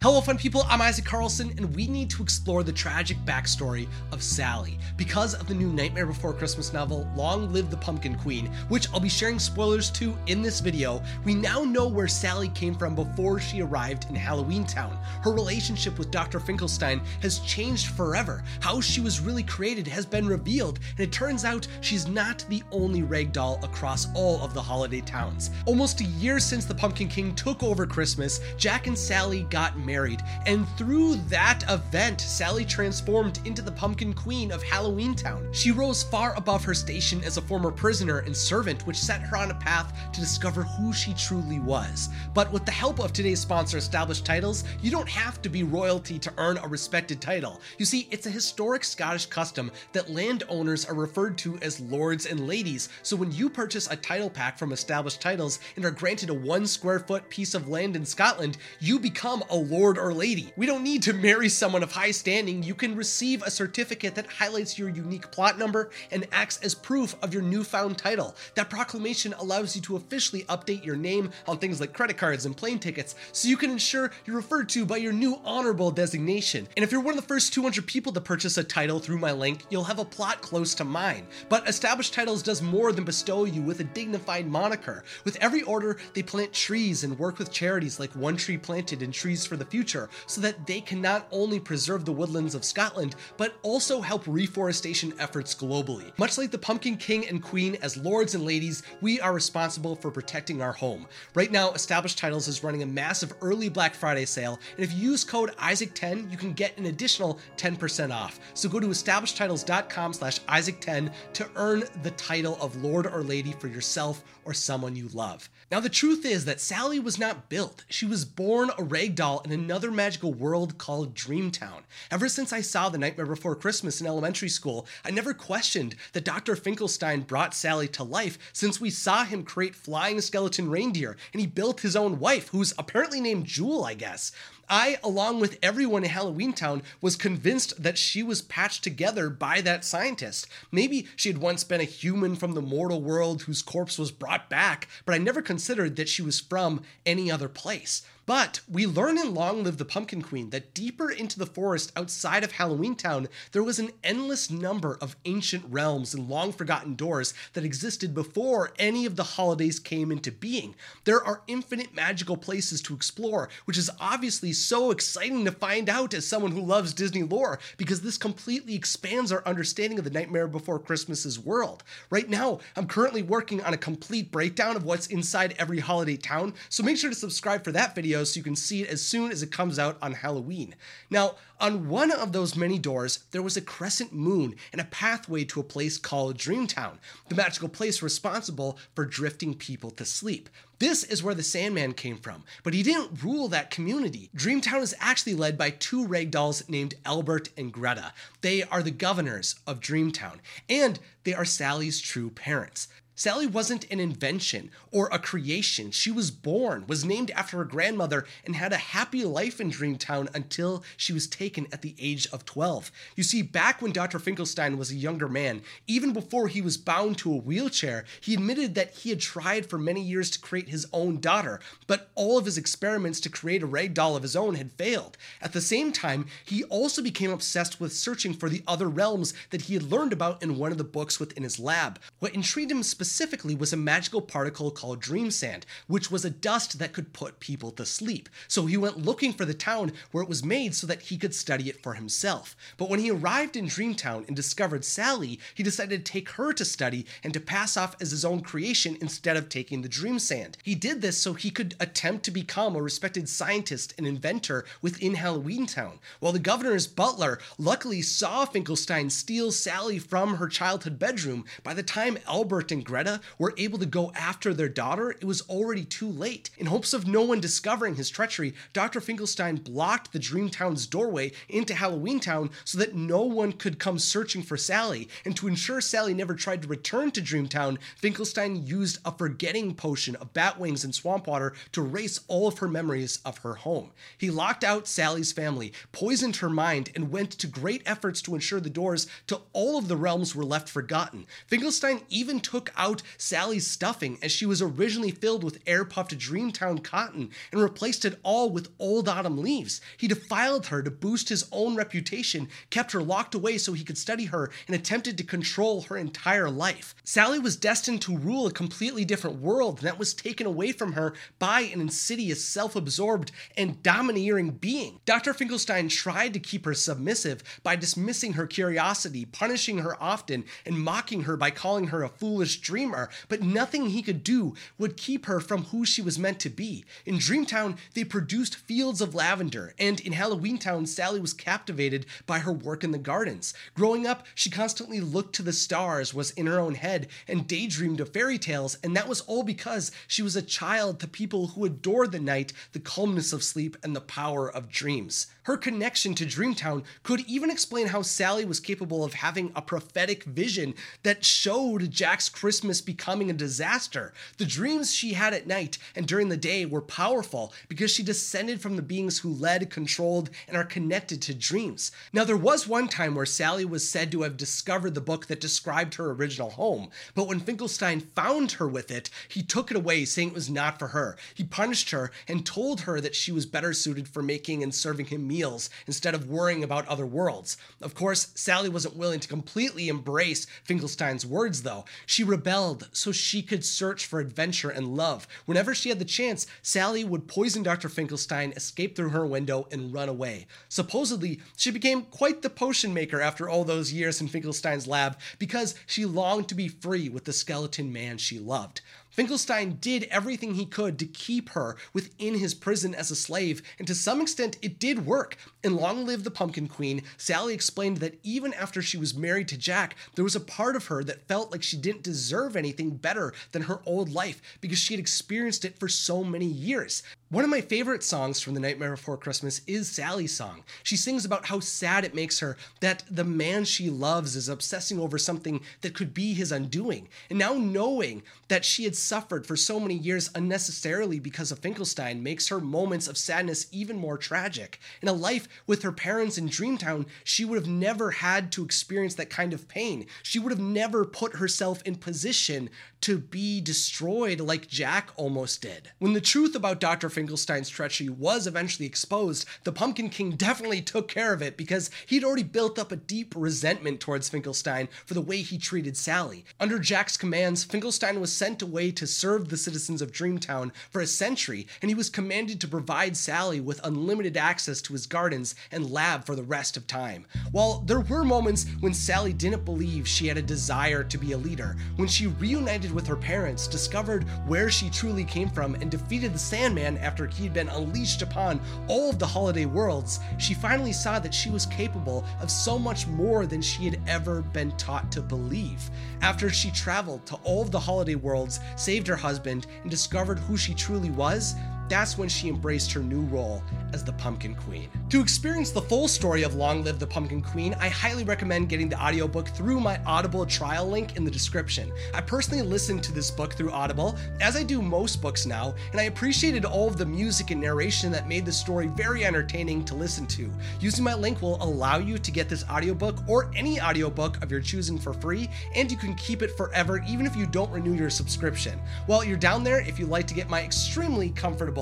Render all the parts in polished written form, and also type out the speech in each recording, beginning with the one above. Hello fun people, I'm Isaac Carlson, and we need to explore the tragic backstory of Sally because of the new Nightmare Before Christmas novel, Long Live the Pumpkin Queen, which I'll be sharing spoilers to in this video. We now know where Sally came from before she arrived in Halloween Town. Her relationship with Dr. Finkelstein has changed forever. How she was really created has been revealed, and it turns out she's not the only ragdoll across all of the holiday towns. Almost a year since the Pumpkin King took over Christmas, Jack and Sally got married, and through that event, Sally transformed into the Pumpkin Queen of Halloween Town. She rose far above her station as a former prisoner and servant, which set her on a path to discover who she truly was. But with the help of today's sponsor, Established Titles, you don't have to be royalty to earn a respected title. You see, it's a historic Scottish custom that landowners are referred to as lords and ladies, so when you purchase a title pack from Established Titles and are granted a 1 square foot piece of land in Scotland, you become a lord or lady. We don't need to marry someone of high standing. You can receive a certificate that highlights your unique plot number and acts as proof of your newfound title. That proclamation allows you to officially update your name on things like credit cards and plane tickets, so you can ensure you're referred to by your new honorable designation. And if you're one of the first 200 people to purchase a title through my link, you'll have a plot close to mine. But Established Titles does more than bestow you with a dignified moniker. With every order, they plant trees and work with charities like One Tree Planted and Trees for the Future, so that they can not only preserve the woodlands of Scotland, but also help reforestation efforts globally. Much like the Pumpkin King and Queen, as lords and ladies, we are responsible for protecting our home. Right now, Established Titles is running a massive early Black Friday sale, and if you use code ISAAC10, you can get an additional 10% off. So go to establishedtitles.com/ISAAC10 to earn the title of lord or lady for yourself or someone you love. Now, the truth is that Sally was not built. She was born a ragdoll in another magical world called Dreamtown. Ever since I saw The Nightmare Before Christmas in elementary school, I never questioned that Dr. Finkelstein brought Sally to life, since we saw him create flying skeleton reindeer, and he built his own wife, who's apparently named Jewel, I guess. I, along with everyone in Halloween Town, was convinced that she was patched together by that scientist. Maybe she had once been a human from the mortal world whose corpse was brought back, but I never considered that she was from any other place. But we learn in Long Live the Pumpkin Queen that deeper into the forest outside of Halloween Town, there was an endless number of ancient realms and long-forgotten doors that existed before any of the holidays came into being. There are infinite magical places to explore, which is obviously so exciting to find out as someone who loves Disney lore, because this completely expands our understanding of the Nightmare Before Christmas's world. Right now, I'm currently working on a complete breakdown of what's inside every holiday town, so make sure to subscribe for that video, so you can see it as soon as it comes out on Halloween. Now, on one of those many doors, there was a crescent moon and a pathway to a place called Dreamtown, the magical place responsible for drifting people to sleep. This is where the Sandman came from, but he didn't rule that community. Dreamtown is actually led by 2 ragdolls named Albert and Greta. They are the governors of Dreamtown, and they are Sally's true parents. Sally wasn't an invention or a creation. She was born, was named after her grandmother, and had a happy life in Dreamtown until she was taken at the age of 12. You see, back when Dr. Finkelstein was a younger man, even before he was bound to a wheelchair, he admitted that he had tried for many years to create his own daughter, but all of his experiments to create a ragdoll of his own had failed. At the same time, he also became obsessed with searching for the other realms that he had learned about in one of the books within his lab. What intrigued him specifically was a magical particle called dream sand, which was a dust that could put people to sleep. So he went looking for the town where it was made so that he could study it for himself. But when he arrived in Dreamtown and discovered Sally, he decided to take her to study and to pass off as his own creation instead of taking the dream sand. He did this so he could attempt to become a respected scientist and inventor within Halloween Town. While the governor's butler luckily saw Finkelstein steal Sally from her childhood bedroom, by the time Albert and Greta were able to go after their daughter, it was already too late. In hopes of no one discovering his treachery, Dr. Finkelstein blocked the Dreamtown's doorway into Halloween Town so that no one could come searching for Sally, and to ensure Sally never tried to return to Dreamtown, Finkelstein used a forgetting potion of bat wings and swamp water to erase all of her memories of her home. He locked out Sally's family, poisoned her mind, and went to great efforts to ensure the doors to all of the realms were left forgotten. Finkelstein even took out out Sally's stuffing, as she was originally filled with air-puffed Dreamtown cotton and replaced it all with old autumn leaves. He defiled her to boost his own reputation, kept her locked away so he could study her, and attempted to control her entire life. Sally was destined to rule a completely different world, and that was taken away from her by an insidious, self-absorbed, and domineering being. Dr. Finkelstein tried to keep her submissive by dismissing her curiosity, punishing her often, and mocking her by calling her a foolish dreamer, but nothing he could do would keep her from who she was meant to be. In Dreamtown, they produced fields of lavender, and in Halloween Town, Sally was captivated by her work in the gardens. Growing up, she constantly looked to the stars, was in her own head, and daydreamed of fairy tales, and that was all because she was a child to people who adored the night, the calmness of sleep, and the power of dreams. Her connection to Dreamtown could even explain how Sally was capable of having a prophetic vision that showed Jack's Christmas becoming a disaster. The dreams she had at night and during the day were powerful because she descended from the beings who led, controlled, and are connected to dreams. Now, there was one time where Sally was said to have discovered the book that described her original home, but when Finkelstein found her with it, he took it away, saying it was not for her. He punished her and told her that she was better suited for making and serving him meals instead of worrying about other worlds. Of course, Sally wasn't willing to completely embrace Finkelstein's words, though. She rebelled so she could search for adventure and love. Whenever she had the chance, Sally would poison Dr. Finkelstein, escape through her window, and run away. Supposedly, she became quite the potion maker after all those years in Finkelstein's lab because she longed to be free with the skeleton man she loved. Finkelstein did everything he could to keep her within his prison as a slave, and to some extent it did work. In Long Live the Pumpkin Queen, Sally explained that even after she was married to Jack, there was a part of her that felt like she didn't deserve anything better than her old life because she had experienced it for so many years. One of my favorite songs from The Nightmare Before Christmas is Sally's song. She sings about how sad it makes her that the man she loves is obsessing over something that could be his undoing. And now knowing that she had suffered for so many years unnecessarily because of Finkelstein makes her moments of sadness even more tragic. In a life with her parents in Dreamtown, she would have never had to experience that kind of pain. She would have never put herself in position to be destroyed like Jack almost did. When the truth about Dr. Finkelstein's treachery was eventually exposed, the Pumpkin King definitely took care of it because he'd already built up a deep resentment towards Finkelstein for the way he treated Sally. Under Jack's commands, Finkelstein was sent away to serve the citizens of Dreamtown for a century, and he was commanded to provide Sally with unlimited access to his gardens and lab for the rest of time. While there were moments when Sally didn't believe she had a desire to be a leader, when she reunited with her parents, discovered where she truly came from, and defeated the Sandman after he'd been unleashed upon all of the holiday worlds, she finally saw that she was capable of so much more than she had ever been taught to believe. After she traveled to all of the holiday worlds, saved her husband, and discovered who she truly was, that's when she embraced her new role as the Pumpkin Queen. To experience the full story of Long Live the Pumpkin Queen, I highly recommend getting the audiobook through my Audible trial link in the description. I personally listened to this book through Audible, as I do most books now, and I appreciated all of the music and narration that made the story very entertaining to listen to. Using my link will allow you to get this audiobook or any audiobook of your choosing for free, and you can keep it forever even if you don't renew your subscription. While you're down there, if you'd like to get my extremely comfortable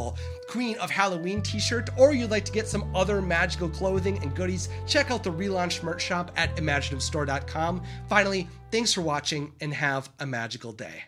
Queen of Halloween t-shirt, or you'd like to get some other magical clothing and goodies, check out the relaunched merch shop at imaginativestore.com. Finally, thanks for watching and have a magical day.